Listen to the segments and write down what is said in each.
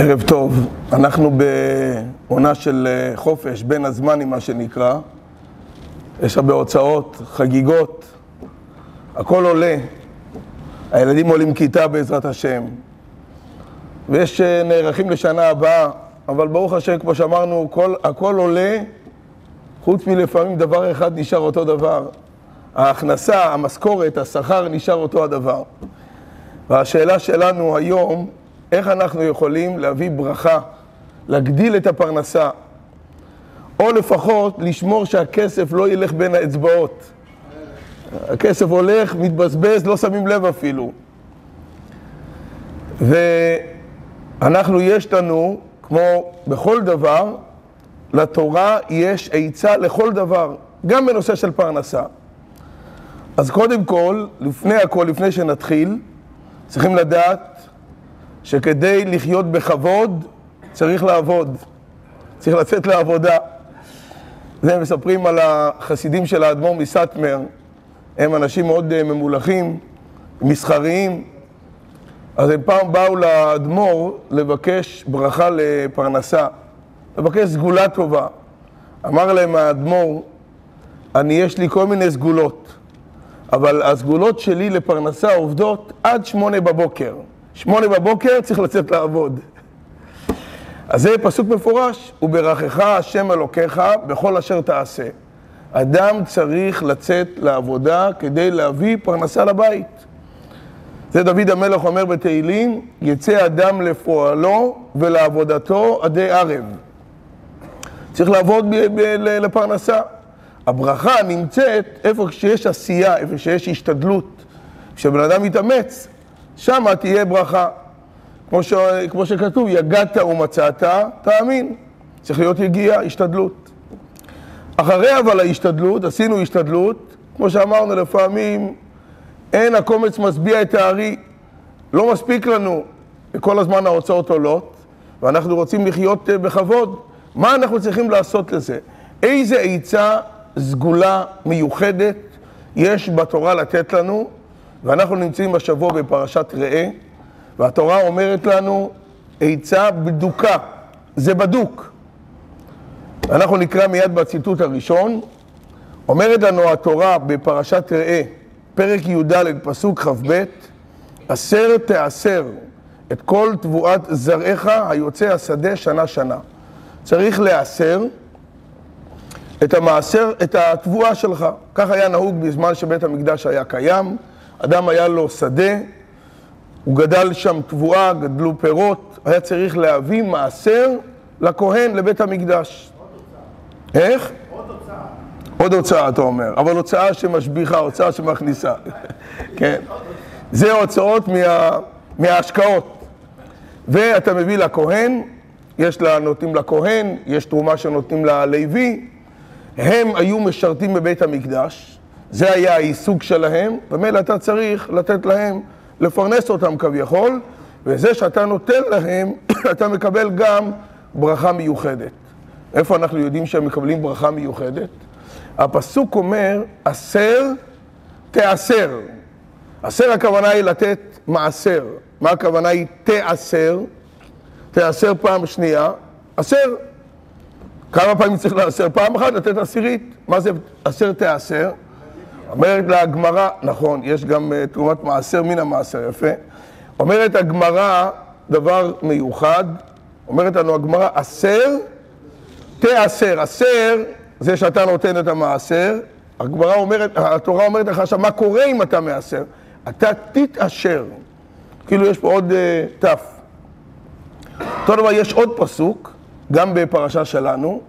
ערב טוב, אנחנו בעונה של חופש, בין הזמנים מה שנקרא. יש הרבה הוצאות, חגיגות, הכל עולה. הילדים עולים כיתה בעזרת השם. ויש נערכים לשנה הבאה, אבל ברוך השם, כמו שאמרנו, הכל עולה, חוץ מלפעמים דבר אחד נשאר אותו דבר. ההכנסה, המשכורת, השכר נשאר אותו הדבר. והשאלה שלנו היום, איך אנחנו יכולים להביא ברכה, להגדיל את הפרנסה, או לפחות לשמור שהכסף לא ילך בין האצבעות. הכסף הולך, מתבזבז, לא שמים לב אפילו. ואנחנו יש לנו, כמו בכל דבר, לתורה יש עצה לכל דבר, גם בנושא של פרנסה. אז קודם כל, לפני הכל, לפני שנתחיל, צריכים לדעת שכדי לחיות בכבוד צריך לעבוד, צריך לצאת לעבודה. זה מספרים על החסידים של האדמו"ר מסטמר, הם אנשים מאוד ממולכים, מסחריים. אז הם פעם באו לאדמו"ר לבקש ברכה לפרנסה, לבקש סגולה טובה. אמר להם האדמו"ר, יש לי כל מיני סגולות, אבל הסגולות שלי לפרנסה עובדות עד 8 בבוקר. 8 בבוקר צריך לצאת לעבוד. אז זה פסוק מפורש, וברכך השם אלוקיך בכל אשר תעשה. אדם צריך לצאת לעבודה כדי להביא פרנסה לבית. זה דוד המלך אומר בתהילים, יצא אדם לפועלו ולעבודתו עדי ערב. צריך לעבוד לפרנסה. הברכה נמצאת איפה שיש עשייה, איפה שיש השתדלות, כשבן אדם מתאמץ. שם תהיה ברכה, כמו שכתוב, יגעת ומצאת, תאמין. צריך להיות יגיעה, השתדלות. אחרי אבל ההשתדלות, עשינו השתדלות, כמו שאמרנו לפעמים, אין הקומץ משביע את הארי, לא מספיק לנו, כל הזמן ההוצאות עולות, ואנחנו רוצים לחיות בכבוד. מה אנחנו צריכים לעשות לזה? איזה עצה סגולה מיוחדת יש בתורה לתת לנו? ואנחנו נמצאים השבוע בפרשת ראה, והתורה אומרת לנו, עצה בדוקה, זה בדוק. אנחנו נקרא מיד בציטוט הראשון, אומרת לנו התורה בפרשת ראה, פרק י"ד פסוק כ"ב, אסר תאסר את כל תבואת זרעך היוצא השדה שנה שנה. צריך לאסר את התבואה שלך. כך היה נהוג בזמן שבית המקדש היה קיים, אדם היה לו שדה, הוא גדל שם תבואה, גדלו פירות, היה צריך להביא מעשר לכהן, לבית המקדש. עוד הוצאה, אתה אומר, אבל הוצאה שמשביחה, הוצאה שמכניסה. כן. זה הוצאות מההשקעות. ואתה מביא לכהן, נותנים לכהן, יש תרומה שנותנים ללוי, הם היו משרתים בבית המקדש, זה היה העיסוק שלהם, ומילא אתה צריך לתת להם, לפרנס אותם כביכול, וזה שאתה נותן להם, אתה מקבל גם ברכה מיוחדת. איפה אנחנו יודעים שהם מקבלים ברכה מיוחדת? הפסוק אומר, אסר תאסר. אסר הכוונה היא לתת מעשר. מה הכוונה היא תאסר? תאסר פעם שנייה, אסר. כמה פעמים צריך לאסר? פעם אחת לתת עשירית. מה זה אסר תאסר? אומרת להגמרא, נכון, יש גם תרומת מעשר מן המעשר, יפה. אומרת הגמרא דבר מיוחד, אומרת לנו הגמרא, אסר תאסר. אסר זה שאתה נותן את המעשר, הגמרא אומרת, התורה אומרת לך עכשיו, מה קורה אם אתה מעשר? אתה תתאשר. כאילו יש פה עוד תף. אותו דבר, יש עוד פסוק, גם בפרשה שלנו,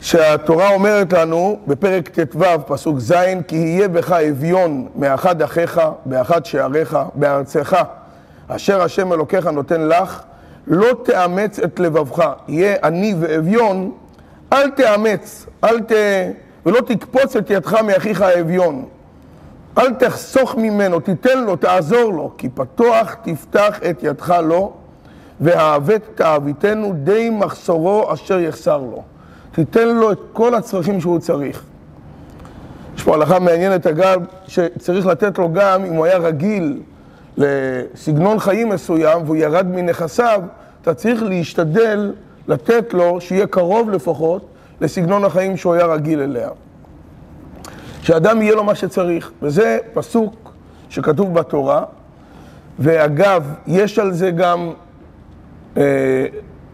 שהתורה אומרת לנו בפרק ט"ו פסוק ז', כי יהיה בך אביון מאחד אחיך, באחד שעריך, בארצך, אשר השם אלוקיך נותן לך, לא תאמץ את לבבך, יהיה אני ואביון, אל תאמץ, ולא תקפוץ את ידך מאחיך האביון, אל תחסוך ממנו, תיתן לו, תעזור לו, כי פתוח תפתח את ידך לו, והעבט תעביתנו די מחסורו אשר יחסר לו. תיתן לו את כל הצרכים שהוא צריך. יש פה הלכה מעניינת, אגב, שצריך לתת לו גם אם הוא היה רגיל לסגנון חיים מסוים והוא ירד מנכסיו, אתה צריך להשתדל לתת לו שיהיה קרוב לפחות לסגנון החיים שהוא היה רגיל אליה. שאדם יהיה לו מה שצריך, וזה פסוק שכתוב בתורה, ואגב, יש על זה גם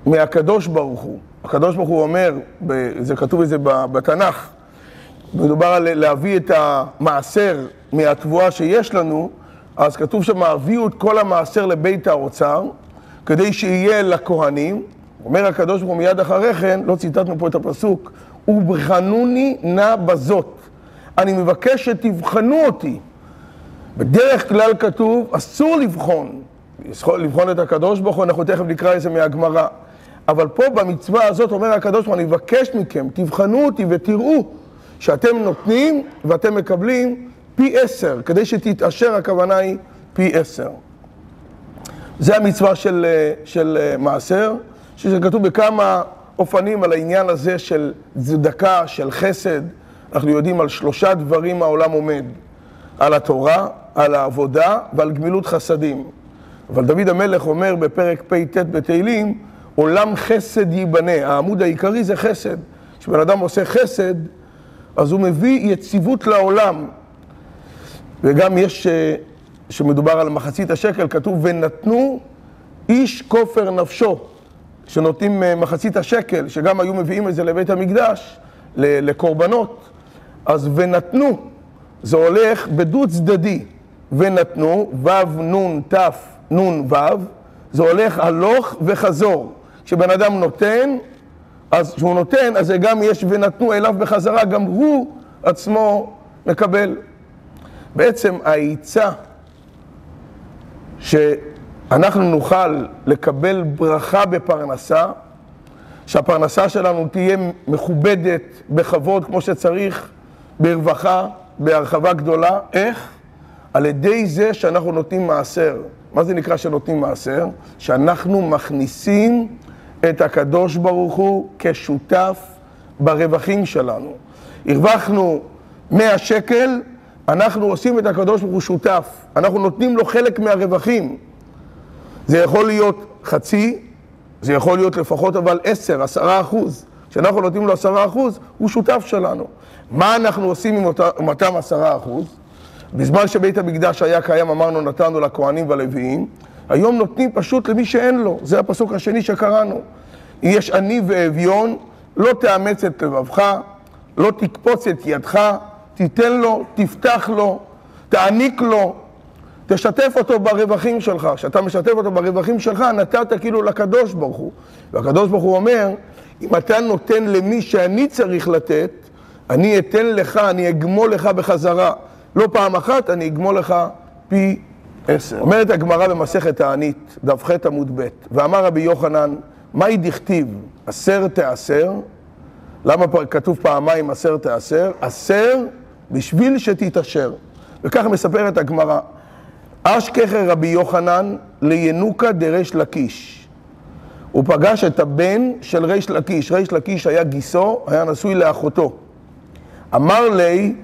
מהקדוש ברוך הוא. הקדוש ברוך הוא אומר, זה כתוב את זה בתנ"ך, מדובר על להביא את המעשר מהתבואה שיש לנו, אז כתוב שם, הביאו את כל המעשר לבית האוצר, כדי שיהיה לכהנים. אומר הקדוש ברוך הוא מיד אחרי כן, לא ציטטנו פה את הפסוק, ובחנוני נא בזאת, אני מבקש שתבחנו אותי. בדרך כלל כתוב, אסור לבחון, לבחון את הקדוש ברוך הוא, אנחנו תכף נקרא איזה מהגמרא. אבל פה במצווה הזאת אומר הקדוש ברוך הוא, אני מבקש מכם, תבחנו אותי ותראו שאתם נותנים ואתם מקבלים פי 10, כדי שתתאשר, הכוונה היא פי 10. זה המצווה של מעשר, שזה כתוב בכמה אופנים על העניין הזה של צדקה, של חסד. אנחנו יודעים על 3 דברים העולם עומד, על התורה, על העבודה ועל גמילות חסדים. אבל דוד המלך אומר בפרק פ"ט בתהילים, עולם חסד ייבנה. העמוד העיקרי זה חסד. כשבן אדם עושה חסד, אז הוא מביא יציבות לעולם. וגם יש, שמדובר על מחצית השקל, כתוב, ונתנו איש כופר נפשו, שנותנים מחצית השקל, שגם היו מביאים את זה לבית המקדש, לקורבנות. אז ונתנו, זה הולך בדו צדדי, ונתנו, וו נון תף נון וו, זה הולך הלוך וחזור. כשבן אדם נותן, אז כשהוא נותן, אז זה גם יש ונתנו אליו בחזרה, גם הוא עצמו מקבל. בעצם העיצה שאנחנו נוכל לקבל ברכה בפרנסה, שהפרנסה שלנו תהיה מכובדת בכבוד כמו שצריך, ברווחה, בהרחבה גדולה. איך? על ידי זה שאנחנו נותנים מעשר. מה זה נקרא שנותנים מעשר? שאנחנו מכניסים את הקדוש ברוך הוא כשותף ברווחים שלנו. הרווחנו 100 שקל, אנחנו עושים את הקדוש ברוך הוא שותף. אנחנו נותנים לו חלק מהרווחים. זה יכול להיות חצי, זה יכול להיות לפחות אבל 10%. כשאנחנו נותנים לו 10%, הוא שותף שלנו. מה אנחנו עושים עם אותם 10%? בזמן שבית המקדש היה קיים, אמרנו נתנו לכהנים וללוויים, היום נותנים פשוט למי שאין לו. זה הפסוק השני שקראנו. יש עני ואביון, לא תאמץ את לבבך, לא תקפוץ את ידך, תיתן לו, תפתח לו, תעניק לו, תשתף אותו ברווחים שלך. כשאתה משתף אותו ברווחים שלך, נתת כאילו לקדוש ברוך הוא. והקדוש ברוך הוא אומר, אם אתה נותן למי שאני צריך לתת, אני אתן לך, אני אגמול לך בחזרה. לא פעם אחת, אני אגמול לך פי 10. אומרת הגמרא במסכת תענית, דף ח' עמוד ב', ואמר רבי יוחנן, מהי דכתיב, 10 תעשר? למה כתוב פעמיים 10 תעשר? 10 בשביל שתתאשר. וכך מספרת הגמרא, אשכחי רבי יוחנן לינוקה דריש לקיש. הוא פגש את הבן של ריש לקיש. ריש לקיש היה גיסו, היה נשוי לאחותו. אמר לי,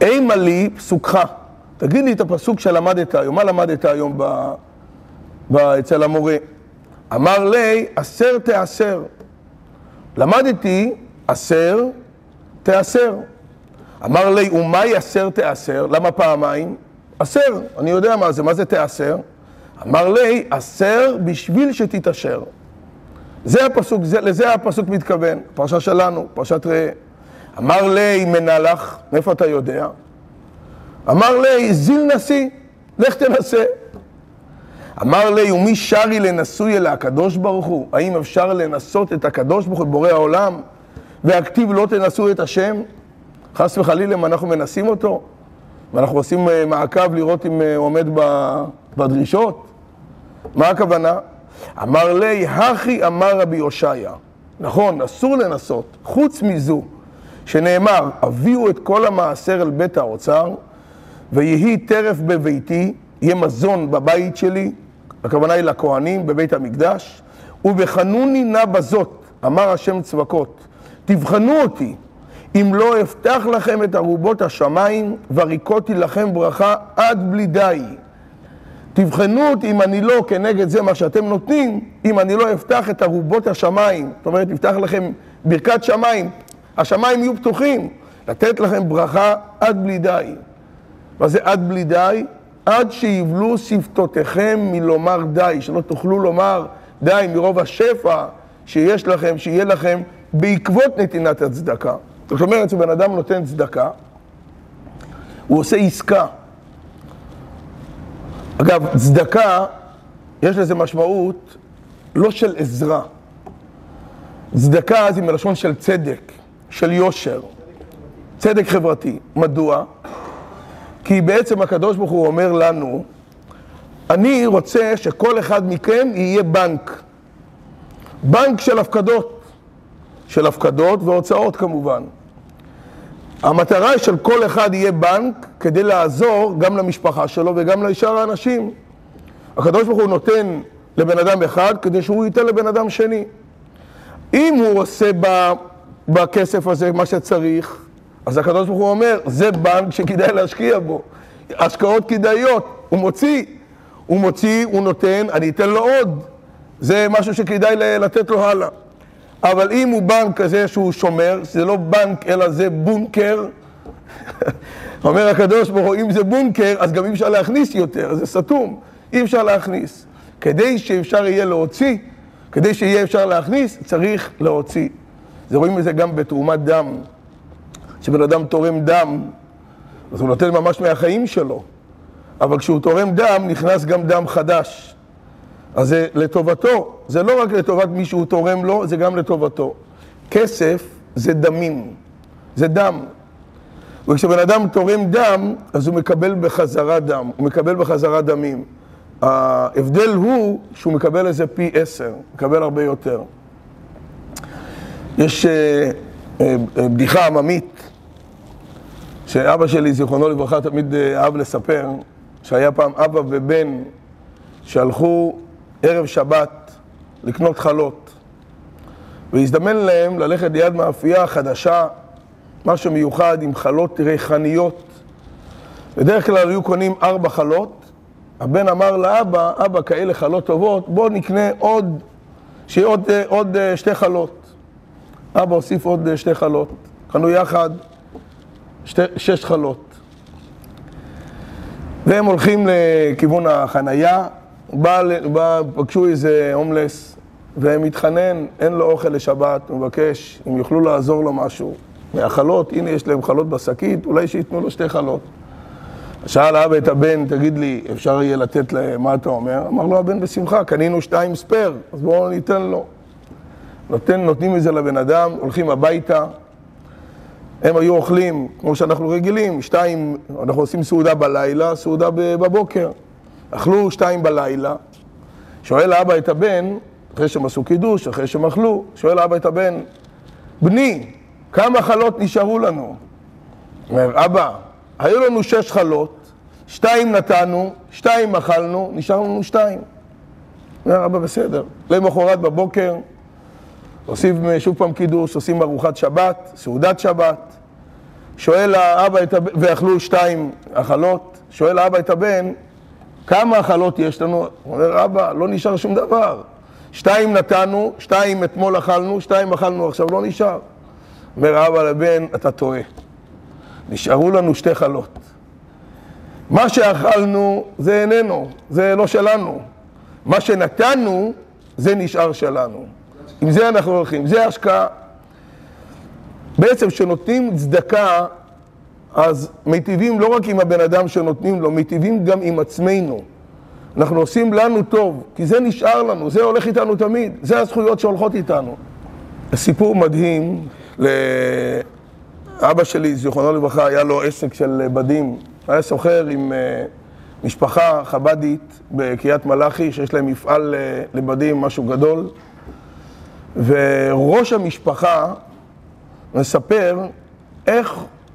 אימה לי פסוקך. תגיד לי את הפסוק שלמדת היום. מה למדת היום אצל המורה? אמר לי, 10 תעשר. למדתי 10 תעשר. אמר לי, ומאי 10 תעשר? למה פעמיים? 10, אני יודע מה זה תעשר? אמר לי, 10 בשביל שתתאשר. זה הפסוק, לזה הפסוק מתכוון, פרשה שלנו, פרשת ראה. אמר לי, מנלך, מאיפה אתה יודע? אמר לי, זיל נשיא, לך תנסה. אמר לי, ומי שרי לנסוי אל הקדוש ברוך הוא? האם אפשר לנסות את הקדוש ברוך הוא, בורא העולם? והכתיב לא תנסו את השם? חס וחלילה, אם אנחנו מנסים אותו? ואנחנו עושים מעקב לראות אם הוא עומד בדרישות. מה הכוונה? אמר לי, הכי אמר רבי יושעיה. נכון, אסור לנסות. חוץ מזו, שנאמר, הביאו את כל המעשר אל בית האוצר, ויהי טרף בביתי, יהיה מזון בבית שלי, הכוונה היא לכהנים בבית המקדש, ובחנוני נא בזאת, אמר השם צבקות, תבחנו אותי, אם לא אפתח לכם את ארובות השמיים, וריקותי לכם ברכה עד בלי די. תבחנו אותי אם אני לא כנגד זה מה שאתם נותנים, אם אני לא אפתח את ארובות השמיים. זאת אומרת, נפתח לכם ברכת שמיים. השמיים יהיו פתוחים. לתת לכם ברכה עד בלי די. מה זה עד בלי די? עד שיבלו שפתותיכם מלומר די, שלא תוכלו לומר די מרוב השפע שיש לכם, שיהיה לכם בעקבות נתינת הצדקה. זאת אומרת, שבן אדם נותן צדקה, הוא עושה עסקה. אגב, צדקה, יש לזה משמעות לא של עזרה. צדקה זה מלשון של צדק, של יושר, צדק חברתי. מדוע? כי בעצם הקדוש ברוך הוא אומר לנו, אני רוצה שכל אחד מכם יהיה בנק. בנק של הפקדות. של הפקדות והוצאות כמובן. המטרה היא של כל אחד יהיה בנק כדי לעזור גם למשפחה שלו וגם לשאר האנשים. הקדוש ברוך הוא נותן לבן אדם אחד כדי שהוא ייתן לבן אדם שני. אם הוא עושה בכסף הזה מה שצריך, אז הקדוש ברוך הוא אומר, זה בנק שכדאי להשקיע בו. השקעות כדאיות, הוא מוציא, הוא נותן, אני אתן לו עוד. זה משהו שכדאי לתת לו הלאה. אבל אם הוא בנק כזה שהוא שומר, זה לא בנק אלא זה בונקר, אומר הקדוש ברוך הוא, אם זה בונקר, אז גם אי אפשר להכניס יותר, זה סתום, אי אפשר להכניס. כדי שאפשר יהיה להוציא, כדי שיהיה אפשר להכניס, צריך להוציא. זה רואים את זה גם בתרומת דם. כשבן אדם תורם דם, אז הוא נותן ממש מהחיים שלו. אבל כשהוא תורם דם, נכנס גם דם חדש. אז זה לטובתו. זה לא רק לטובת מי שהוא תורם לו, זה גם לטובתו. כסף זה דמים. זה דם. וכשבן אדם תורם דם, אז הוא מקבל בחזרה דם. הוא מקבל בחזרה דמים. ההבדל הוא שהוא מקבל איזה פי 10. מקבל הרבה יותר. יש בדיחה עממית שאבא שלי, זיכרונו לברכה, תמיד אהב לספר, שהיה פעם אבא ובן שהלכו ערב שבת לקנות חלות, והזדמן להם ללכת ליד מאפייה חדשה, משהו מיוחד עם חלות ריחניות. בדרך כלל היו קונים 4 חלות. הבן אמר לאבא, אבא, כאלה חלות טובות, בוא נקנה עוד, שיהיה עוד 2 חלות. אבא הוסיף עוד 2 חלות, קנו יחד 6 חלות. והם הולכים לכיוון החנייה, פגשו איזה הומלס, והם מתחנן, אין לו אוכל לשבת, מבקש, אם יוכלו לעזור לו משהו. מהחלות, הנה יש להם חלות בשקית, אולי שיתנו לו 2 חלות. שאל אבא את הבן, תגיד לי, אפשר יהיה לתת להם, מה אתה אומר? אמר לו הבן, בשמחה, קנינו 2 ספר, אז בואו ניתן לו. נותנים את זה לבן אדם, הולכים הביתה. הם היו אוכלים, כמו שאנחנו רגילים, 2, אנחנו עושים סעודה בלילה, סעודה בבוקר. אכלו 2 בלילה. שואל האבא את הבן, אחרי שהם עשו קידוש, אחרי שהם אכלו, שואל האבא את הבן, בני, כמה חלות נשארו לנו? אומר, אבא, היו לנו 6 חלות, 2 נתנו, 2 אכלנו, נשאר לנו 2. אומר, אבא, בסדר. למחרת בבוקר, עושים שוב פעם קידוש, עושים ארוחת שבת, סעודת שבת. שואל האבא את הבן, ואכלו 2 אכלות. שואל האבא את הבן, כמה אכלות יש לנו? הוא אומר, אבא, לא נשאר שום דבר. 2 נתנו, 2 אתמול אכלנו, 2 אכלנו, עכשיו לא נשאר. אומר אבא לבן, אתה טועה. נשארו לנו 2 חלות. מה שאכלנו זה איננו, זה לא שלנו. מה שנתנו זה נשאר שלנו. עם זה אנחנו הולכים, זה ההשקעה. בעצם כשנותנים צדקה, אז מיטיבים לא רק עם הבן אדם שנותנים לו, מיטיבים גם עם עצמנו. אנחנו עושים לנו טוב, כי זה נשאר לנו, זה הולך איתנו תמיד, זה הזכויות שהולכות איתנו. סיפור מדהים, לאבא שלי, זיכרונו לברכה, היה לו עסק של בדים. היה סוחר עם משפחה חבדית בקריית מלאכי, שיש להם מפעל לבדים, משהו גדול. וראש המשפחה מספר איך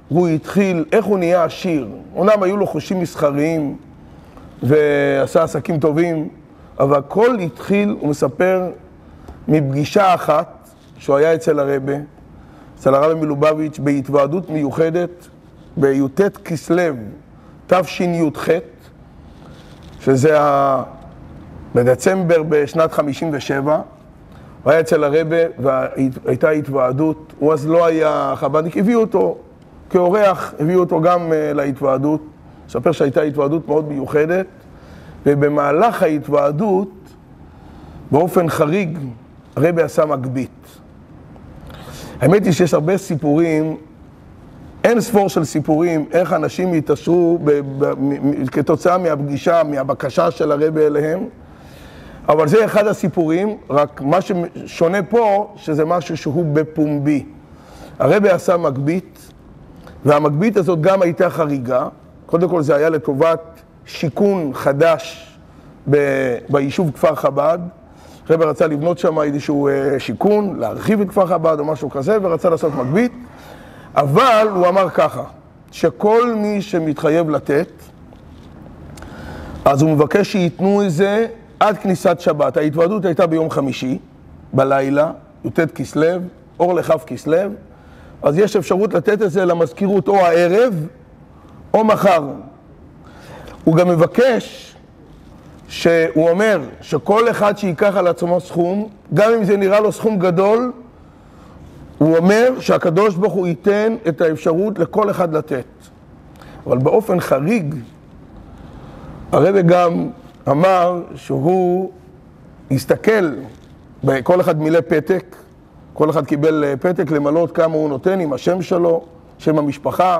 הוא התחיל, איך הוא נהיה עשיר. אומנם היו לו חושים מסחריים ועשה עסקים טובים, אבל הכל התחיל, הוא מספר, מפגישה אחת שהוא היה אצל הרבי מלובביץ' בהתוועדות מיוחדת בי"ט כסלו תשי"ח. שזה בדצמבר בשנת 57, הוא היה אצל הרבא והייתה התוועדות, הוא אז לא היה חב"דניק, הביאו אותו כאורח, הביאו אותו גם להתוועדות. אספר שהייתה התוועדות מאוד מיוחדת, ובמהלך ההתוועדות, באופן חריג, הרבא עשה מגבית. האמת היא שיש הרבה סיפורים, אין ספור של סיפורים, איך אנשים התעשרו כתוצאה מהפגישה, מהבקשה של הרבא אליהם, אבל זה אחד הסיפורים, רק מה ששונה פה, שזה משהו שהוא בפומבי. הרבא עשה מגבית, והמגבית הזאת גם הייתה חריגה. קודם כל זה היה לטובת שיקון חדש ביישוב כפר חב"ד. הרבא רצה לבנות שם איזשהו שיקון, להרחיב את כפר חב"ד או משהו כזה, ורצה לעשות מגבית. אבל הוא אמר ככה, שכל מי שמתחייב לתת, אז הוא מבקש שייתנו את זה עד כניסת שבת. ההתוועדות הייתה ביום חמישי, בלילה, י"ט כסלו, אור לכף כסלו, אז יש אפשרות לתת את זה למזכירות או הערב או מחר. הוא גם מבקש, שהוא אומר שכל אחד שיקח על עצמו סכום, גם אם זה נראה לו סכום גדול, הוא אומר שהקדוש ברוך הוא ייתן את האפשרות לכל אחד לתת. אבל באופן חריג, הרב גם אמר שהוא הסתכל, כל אחד מילא פתק, כל אחד קיבל פתק למלות כמה הוא נותן עם השם שלו, שם המשפחה,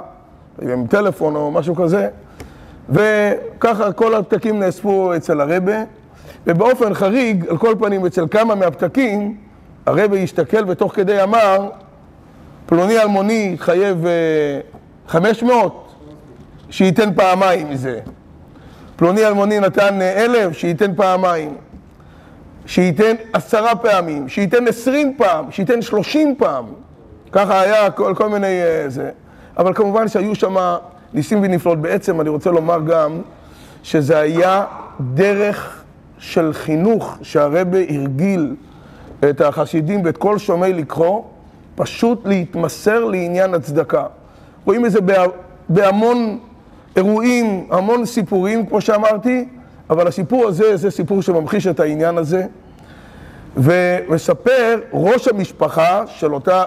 עם טלפון או משהו כזה, וככה כל הפתקים נאספו אצל הרבא, ובאופן חריג, על כל פנים אצל כמה מהפתקים, הרבא הסתכל ותוך כדי אמר, פלוני אלמוני התחייב 500, שייתן פעמיים מזה. פלוני אלמוני נתן 1,000, שייתן פעמיים, שייתן 10 פעמים, שייתן 20 פעם, שייתן 30 פעם. ככה היה כל מיני זה. אבל כמובן שהיו שם ניסים ונפלאות. בעצם אני רוצה לומר גם שזה היה דרך של חינוך שהרבא הרגיל את החסידים ואת כל שומעי לקחו, פשוט להתמסר לעניין הצדקה. רואים את זה בהמון אירועים, המון סיפורים, כמו שאמרתי, אבל הסיפור הזה זה סיפור שממחיש את העניין הזה, ומספר ראש המשפחה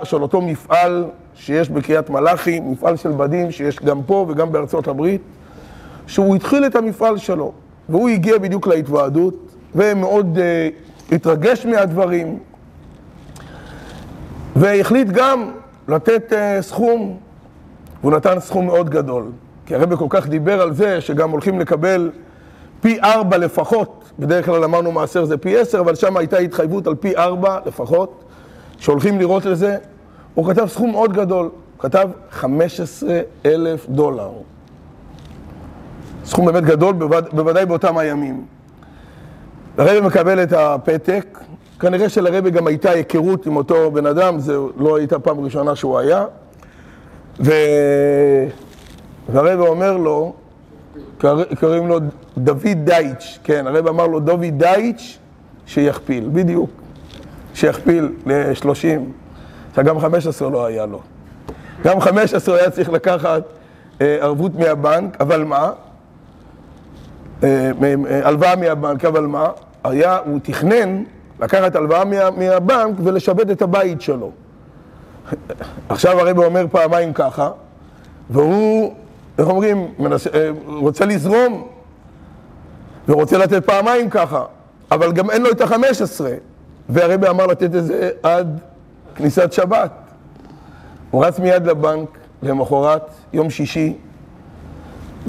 של אותו מפעל שיש בקריית מלאכי, מפעל של בדים שיש גם פה וגם בארצות הברית, שהוא התחיל את המפעל שלו, והוא הגיע בדיוק להתוועדות, ומאוד התרגש מהדברים, והחליט גם לתת סכום, והוא נתן סכום מאוד גדול. כי הרב כל כך דיבר על זה שגם הולכים לקבל פי 4 לפחות, בדרך כלל אמרנו מעשר זה פי 10, אבל שם הייתה התחייבות על פי 4 לפחות, שהולכים לראות לזה. הוא כתב סכום מאוד גדול, כתב 15,000 דולר. סכום באמת גדול, בוודאי באותם הימים. הרב מקבל את הפתק, כנראה שלרב גם הייתה היכרות עם אותו בן אדם, זה לא הייתה פעם ראשונה שהוא היה, והרב אומר לו, קוראים לו דוד דייץ', כן, הרב אמר לו דוד דייץ' שיכפיל, בדיוק, שיכפיל ל-30, שגם 15 לא היה לו. גם 15 היה צריך לקחת ערבות מהבנק, אבל מה? הלוואה מהבנק, אבל מה? הוא תכנן לקחת הלוואה מהבנק ולשבת את הבית שלו. עכשיו הרב אומר פעמיים ככה, והוא, איך אומרים, רוצה לזרום, ורוצה לתת פעמיים ככה, אבל גם אין לו את ה-15, והרב אמר לתת את זה עד כניסת שבת. הוא רץ מיד לבנק, למחרת, יום שישי,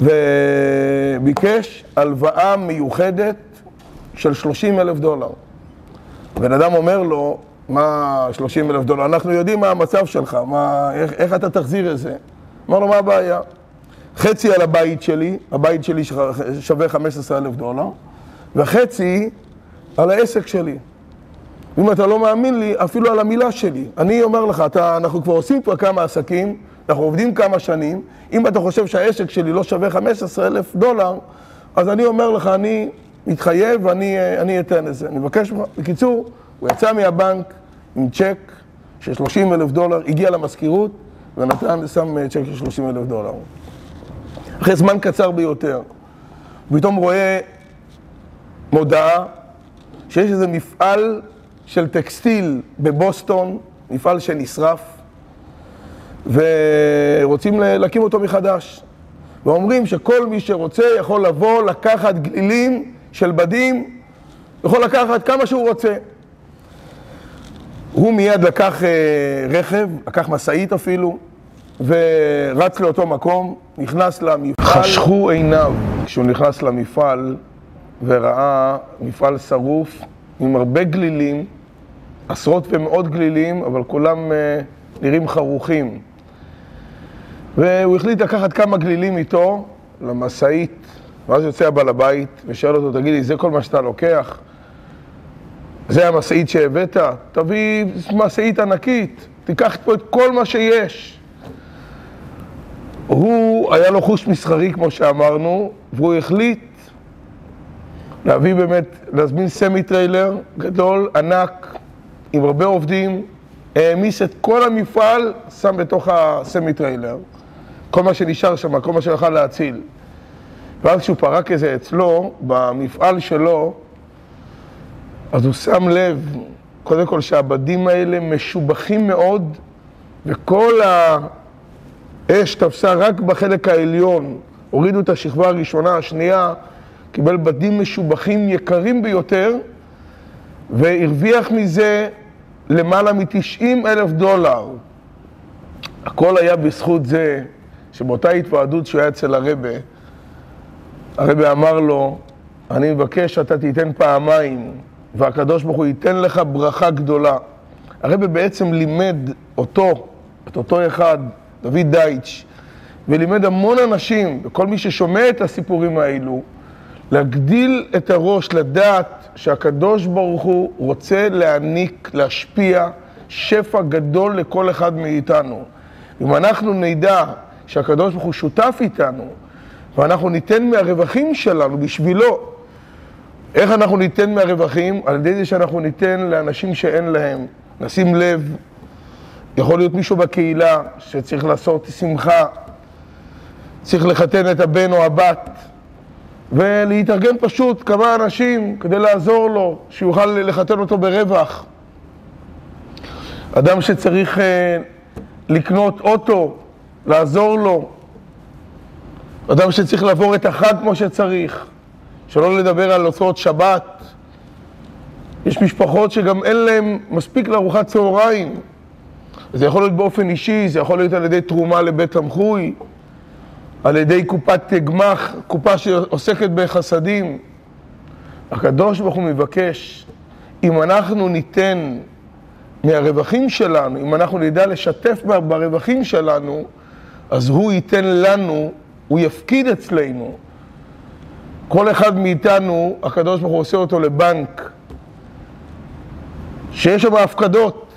וביקש הלוואה מיוחדת של 30,000 דולר. בן אדם אומר לו, מה 30,000 דולר? אנחנו יודעים מה המצב שלך, איך אתה תחזיר את זה? אמר לו, מה הבעיה? חצי על הבית שלי, הבית שלי שווה 15,000 דולר, וחצי על העסק שלי. אם אתה לא מאמין לי, אפילו על המילה שלי. אני אומר לך, אנחנו כבר עושים כבר כמה עסקים, אנחנו עובדים כמה שנים, אם אתה חושב שהעסק שלי לא שווה 15,000 דולר, אז אני אומר לך, אני מתחייב ואני אתן את זה. אני מבקש, בקיצור, הוא יצא מהבנק עם צ'ק של 30,000 דולר, הגיע למזכירות, ונתן שם צ'ק של 30,000 דולר. אחרי זמן קצר ביותר, פתאום רואה מודעה שיש איזה מפעל של טקסטיל בבוסטון, מפעל שנשרף, ורוצים להקים אותו מחדש. ואומרים שכל מי שרוצה יכול לבוא לקחת גלילים של בדים, יכול לקחת כמה שהוא רוצה. הוא מיד לקח רכב, לקח מסעית אפילו, ורץ לאותו מקום, נכנס למפעל. חשכו עיניו כשהוא נכנס למפעל וראה מפעל שרוף עם הרבה גלילים, עשרות ומאות גלילים, אבל כולם נראים חרוכים. והוא החליט לקחת כמה גלילים איתו למשאית, ואז יוצא הבעל הבית ושאל אותו, תגיד לי, זה כל מה שאתה לוקח? זה המשאית שהבאת? תביא משאית ענקית, תיקח פה את כל מה שיש. הוא, היה לו חוש מסחרי כמו שאמרנו, והוא החליט להביא באמת, להזמין סמי טריילר גדול, ענק, עם הרבה עובדים, העמיס את כל המפעל, שם בתוך הסמי טריילר, כל מה שנשאר שם, כל מה שיכל להציל. ואז כשהוא פרק איזה אצלו, במפעל שלו, אז הוא שם לב, קודם כל שהבדים האלה משובחים מאוד, וכל האש תפסה רק בחלק העליון, הורידו את השכבה הראשונה, השנייה, קיבל בדים משובחים יקרים ביותר, והרוויח מזה למעלה מ$90,000. הכל היה בזכות זה שבאותה התוועדות שהוא היה אצל הרבא, הרבא אמר לו, אני מבקש שאתה תיתן פעמיים, והקדוש ברוך הוא ייתן לך ברכה גדולה. הרבא בעצם לימד אותו, את אותו אחד, דוד דייטש, ולימד המון אנשים, וכל מי ששומע את הסיפורים האלו, להגדיל את הראש, לדעת שהקדוש ברוך הוא רוצה להעניק, להשפיע שפע גדול לכל אחד מאיתנו. אם אנחנו נדע שהקדוש ברוך הוא שותף איתנו, ואנחנו ניתן מהרווחים שלנו בשבילו, איך אנחנו ניתן מהרווחים? על ידי זה שאנחנו ניתן לאנשים שאין להם. נשים לב, יכול להיות מישהו בקהילה שצריך לעשות שמחה, צריך לחתן את הבן או הבת, ולהתארגן פשוט כמה אנשים כדי לעזור לו, שיוכל לחתן אותו ברווח. אדם שצריך לקנות אוטו, לעזור לו. אדם שצריך לעבור את החג כמו שצריך, שלא לדבר על הוצאות שבת. יש משפחות שגם אין להם מספיק לארוחת צהריים. זה יכול להיות באופן אישי, זה יכול להיות על ידי תרומה לבית תמחוי, על ידי קופת גמח, קופה שעוסקת בחסדים. הקדוש ברוך הוא מבקש, אם אנחנו ניתן מהרווחים שלנו, אם אנחנו נדע לשתף ברווחים שלנו, אז הוא ייתן לנו, הוא יפקיד אצלנו. כל אחד מאיתנו, הקדוש ברוך הוא עושה אותו לבנק, שיש שם הפקדות,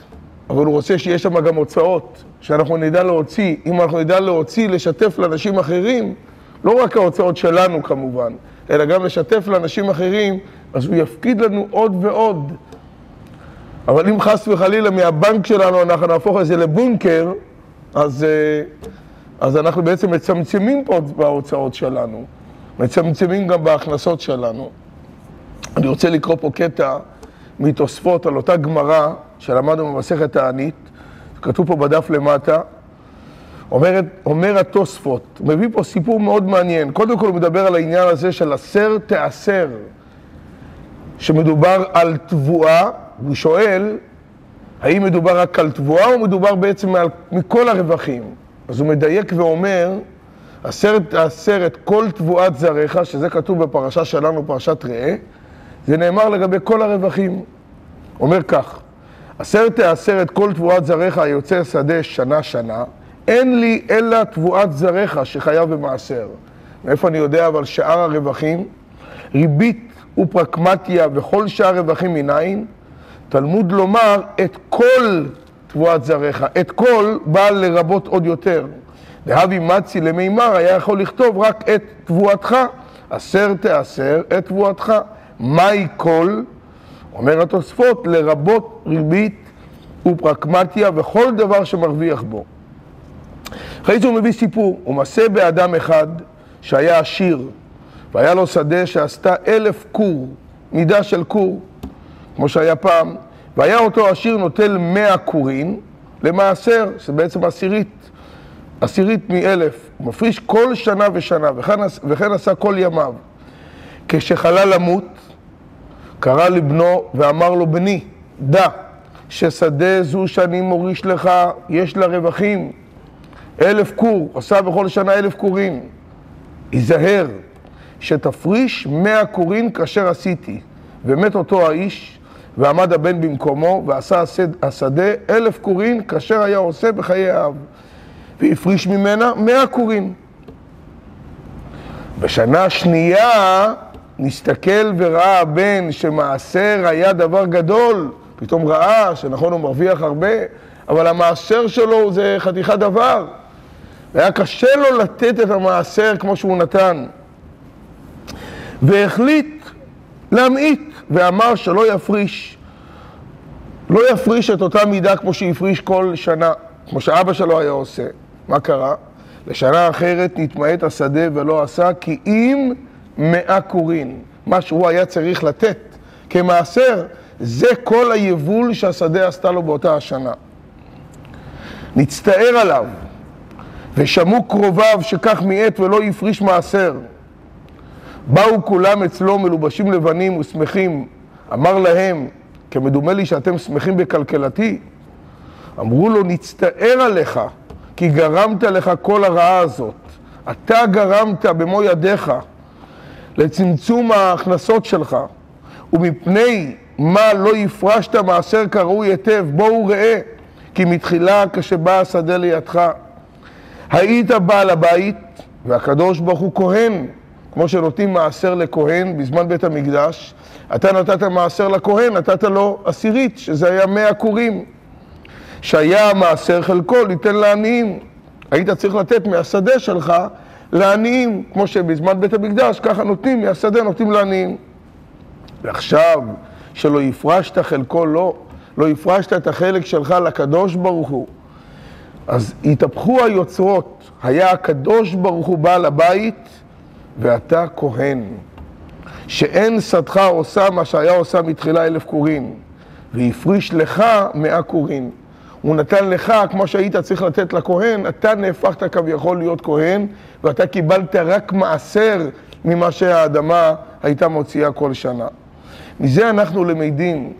אבל הוא רוצה שיש שם גם הוצאות, שאנחנו נדע להוציא. אם אנחנו נדע להוציא, לשתף לאנשים אחרים, לא רק ההוצאות שלנו כמובן, אלא גם לשתף לאנשים אחרים, אז הוא יפקיד לנו עוד ועוד. אבל אם חס וחלילה מהבנק שלנו אנחנו נהפוך את זה לבונקר, אז אנחנו בעצם מצמצמים פה בהוצאות שלנו, מצמצמים גם בהכנסות שלנו. אני רוצה לקרוא פה קטע מתוספות על אותה גמרא שלמדנו במסכת הענית, כתוב פה בדף למטה, אומר התוספות, מביא פה סיפור מאוד מעניין. קודם כל הוא מדבר על העניין הזה של עשר תעשר, שמדובר על תבואה, הוא שואל, האם מדובר רק על תבואה או מדובר בעצם מכל הרווחים? אז הוא מדייק ואומר, עשר תעשר את כל תבואת זרעך, שזה כתוב בפרשה שלנו, פרשת ראה, זה נאמר לגבי כל הרווחים. אומר כך, עשר תעשר את כל תבואת זרעך היוצא שדה שנה שנה, אין לי אלא תבואת זרעך שחייב במעשר. מאיפה אני יודע? אבל שאר הרווחים, ריבית ופרקמטיה וכל שאר הרווחים מניין, תלמוד לומר את כל תבואת זרעך, את כל בא לרבות עוד יותר. דהבי מצי למימר היה יכול לכתוב רק את תבואתך, עשר תעשר את תבואתך. מהי כל? אומר התוספות, לרבות ריבית ופרקמטיה וכל דבר שמרוויח בו. אחרי זה הוא מביא סיפור, הוא מסה באדם אחד שהיה עשיר, והיה לו שדה שעשתה 1,000 קור, מידה של קור, כמו שהיה פעם, והיה אותו עשיר נוטל 100 קורין למעשר, שבעצם עשירית מ-1000, הוא מפריש כל שנה ושנה, וכן עשה כל ימיו. כשחלה למות, קרא לבנו ואמר לו, בני, דע, ששדה זו שאני מוריש לך, יש לה רווחים. 1000 קור, עשה בכל שנה 1000 קורין. היזהר, שתפריש 100 קורין כאשר עשיתי. ומת אותו האיש, ועמד הבן במקומו, ועשה השדה 1000 קורין כאשר היה עושה בחיי אב. והפריש ממנה 100 קורין. בשנה שנייה נסתכל וראה הבן שמעשר היה דבר גדול, פתאום ראה שנכון הוא מרוויח הרבה, אבל המעשר שלו זה חתיכת דבר. והיה קשה לו לתת את המעשר כמו שהוא נתן. והחליט להמעיט ואמר שלא יפריש. לא יפריש את אותה מידה כמו שהפריש כל שנה, כמו שאבא שלו היה עושה. מה קרה? לשנה אחרת נתמעט השדה ולא עשה, כי אם 100 קורין. מה שהוא היה צריך לתת כמעשר, זה כל היבול שהשדה עשתה לו באותה השנה. נצטער עליו, ושמעו קרוביו שכך מיעט ולא יפריש מעשר. באו כולם אצלו מלובשים לבנים ושמחים, אמר להם, כמדומה לי שאתם שמחים בכלכלתי. אמרו לו, נצטער עליך, כי גרמת לך כל הרעה הזאת. אתה גרמת במו ידיך לצמצום ההכנסות שלך, ומפני מה לא יפרשת מעשר כראוי היטב, בואו ראה, כי מתחילה כשבא השדה לידך. היית בעל הבית, והקדוש ברוך הוא כהן, כמו שנותנים מעשר לכהן בזמן בית המקדש, אתה נתת מעשר לכהן, נתת לו 10, שזה היה 100 קורים. שהיה המעשר חלקו ניתן לעניים. היית צריך לתת מהשדה שלך לעניים, כמו שבזמן בית המקדש, ככה נותנים מהשדה, נותנים לעניים. ועכשיו, שלא יפרשת חלקו, לא יפרשת את החלק שלך לקדוש ברוך הוא. אז התהפכו היוצרות, היה הקדוש ברוך הוא בעל הבית, ואתה כהן, שאין שדך עושה מה שהיה עושה מתחילה 1000 קורין, והפריש לך 100 קורין. הוא נתן לך, כמו שהיית צריך לתת לכהן, אתה נהפכת כביכול להיות כהן, ואתה קיבלת רק מעשר ממה שהאדמה הייתה מוציאה כל שנה. מזה אנחנו למדים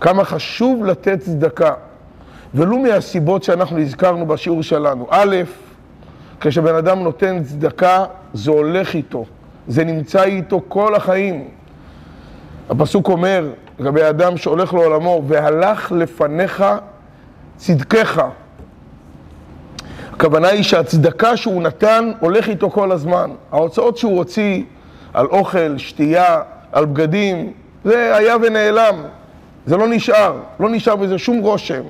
כמה חשוב לתת צדקה, ולו מהסיבות שאנחנו הזכרנו בשיעור שלנו. א', כשבן אדם נותן צדקה, זה הולך איתו, זה נמצא איתו כל החיים. הפסוק אומר, לגבי אדם שהולך לעולמו, והלך לפניך צדקך. הכוונה היא שהצדקה שהוא נתן הולך איתו כל הזמן. ההוצאות שהוא הוציא על אוכל, שתייה, על בגדים, זה היה ונעלם. זה לא נשאר, לא נשאר בזה שום רושם.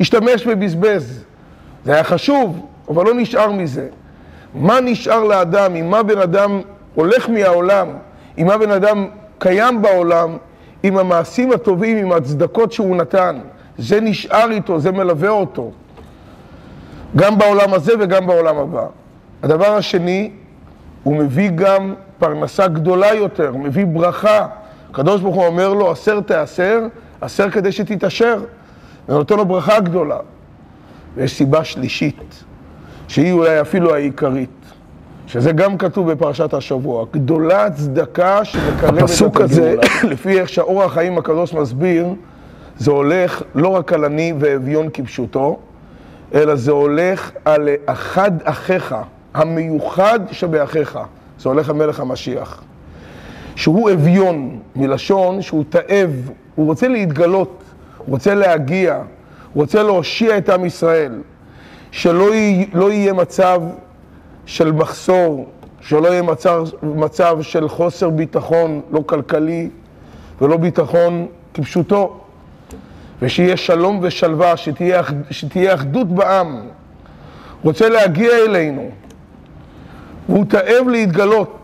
השתמש ובזבז. זה היה חשוב, אבל לא נשאר מזה. מה נשאר לאדם, אם מה בן אדם הולך מהעולם, אם מה בן אדם קיים בעולם, עם המעשים הטובים, עם הצדקות שהוא נתן. זה נשאר איתו, זה מלווה אותו. גם בעולם הזה וגם בעולם הבא. הדבר השני, הוא מביא גם פרנסה גדולה יותר, מביא ברכה. הקדוש ברוך הוא אומר לו, 10 תעשר, 10 כדי שתתעשר. ונותן לו ברכה גדולה. ויש סיבה שלישית, שהיא אולי אפילו העיקרית, שזה גם כתוב בפרשת השבוע. גדולה צדקה שמקרבת את הגאולה. הפסוק הזה, לפי איך שהאור החיים הקדוש מסביר, זה הולך לא רק על עני ואביון כפשוטו, אלא זה הולך על אחד אחיך, המיוחד שבאחיך. זה הולך המלך המשיח. שהוא אביון, מלשון שהוא תאב, הוא רוצה להתגלות, הוא רוצה להגיע, הוא רוצה להושיע את עם ישראל, שלא יהיה מצב של מחסור, שלא יהיה מצב של חוסר ביטחון, לא כלכלי ולא ביטחון כפשוטו. ושיהיה שלום ושלווה, שתהיה אחדות בעם. רוצה להגיע אלינו, והוא תאב להתגלות.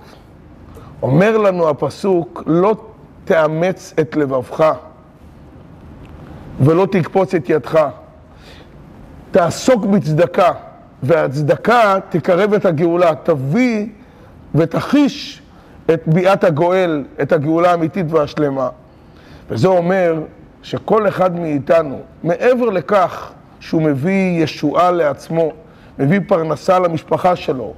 אומר לנו הפסוק, לא תאמץ את לבבך, ולא תקפוץ את ידך. תעסוק בצדקה, והצדקה תקרב את הגאולה, תביא ותחיש את ביאת הגואל, את הגאולה האמיתית והשלמה. וזה אומר שכל אחד מאיתנו, מעבר לכך שהוא מביא ישועה לעצמו, מביא פרנסה למשפחה שלו,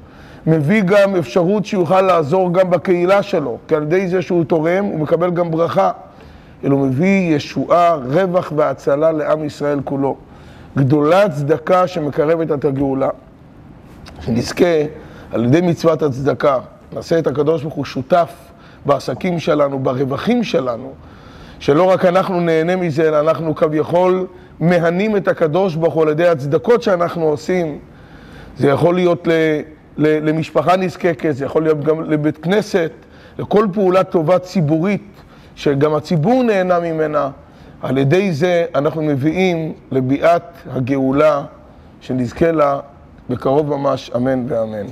מביא גם אפשרות שיוכל לעזור גם בקהילה שלו, כי על ידי זה שהוא תורם הוא מקבל גם ברכה, אלא מביא ישועה, רווח והצלה לעם ישראל כולו. גדולה צדקה שמקרבת את הגאולה. שנזכה על ידי מצוות הצדקה, נעשה את הקדוש ברוך הוא שותף בעסקים שלנו, ברווחים שלנו, שלא רק אנחנו נהנה מזה, אלא אנחנו כביכול מהנים את הקדוש ברוך הוא על ידי הצדקות שאנחנו עושים. זה יכול להיות למשפחה נזקקת, זה יכול להיות גם לבית כנסת, לכל פעולה טובה ציבורית, שגם הציבור נהנה ממנה. על ידי זה אנחנו מביאים לביאת הגאולה, שנזכה לה בקרוב ממש, אמן ואמן.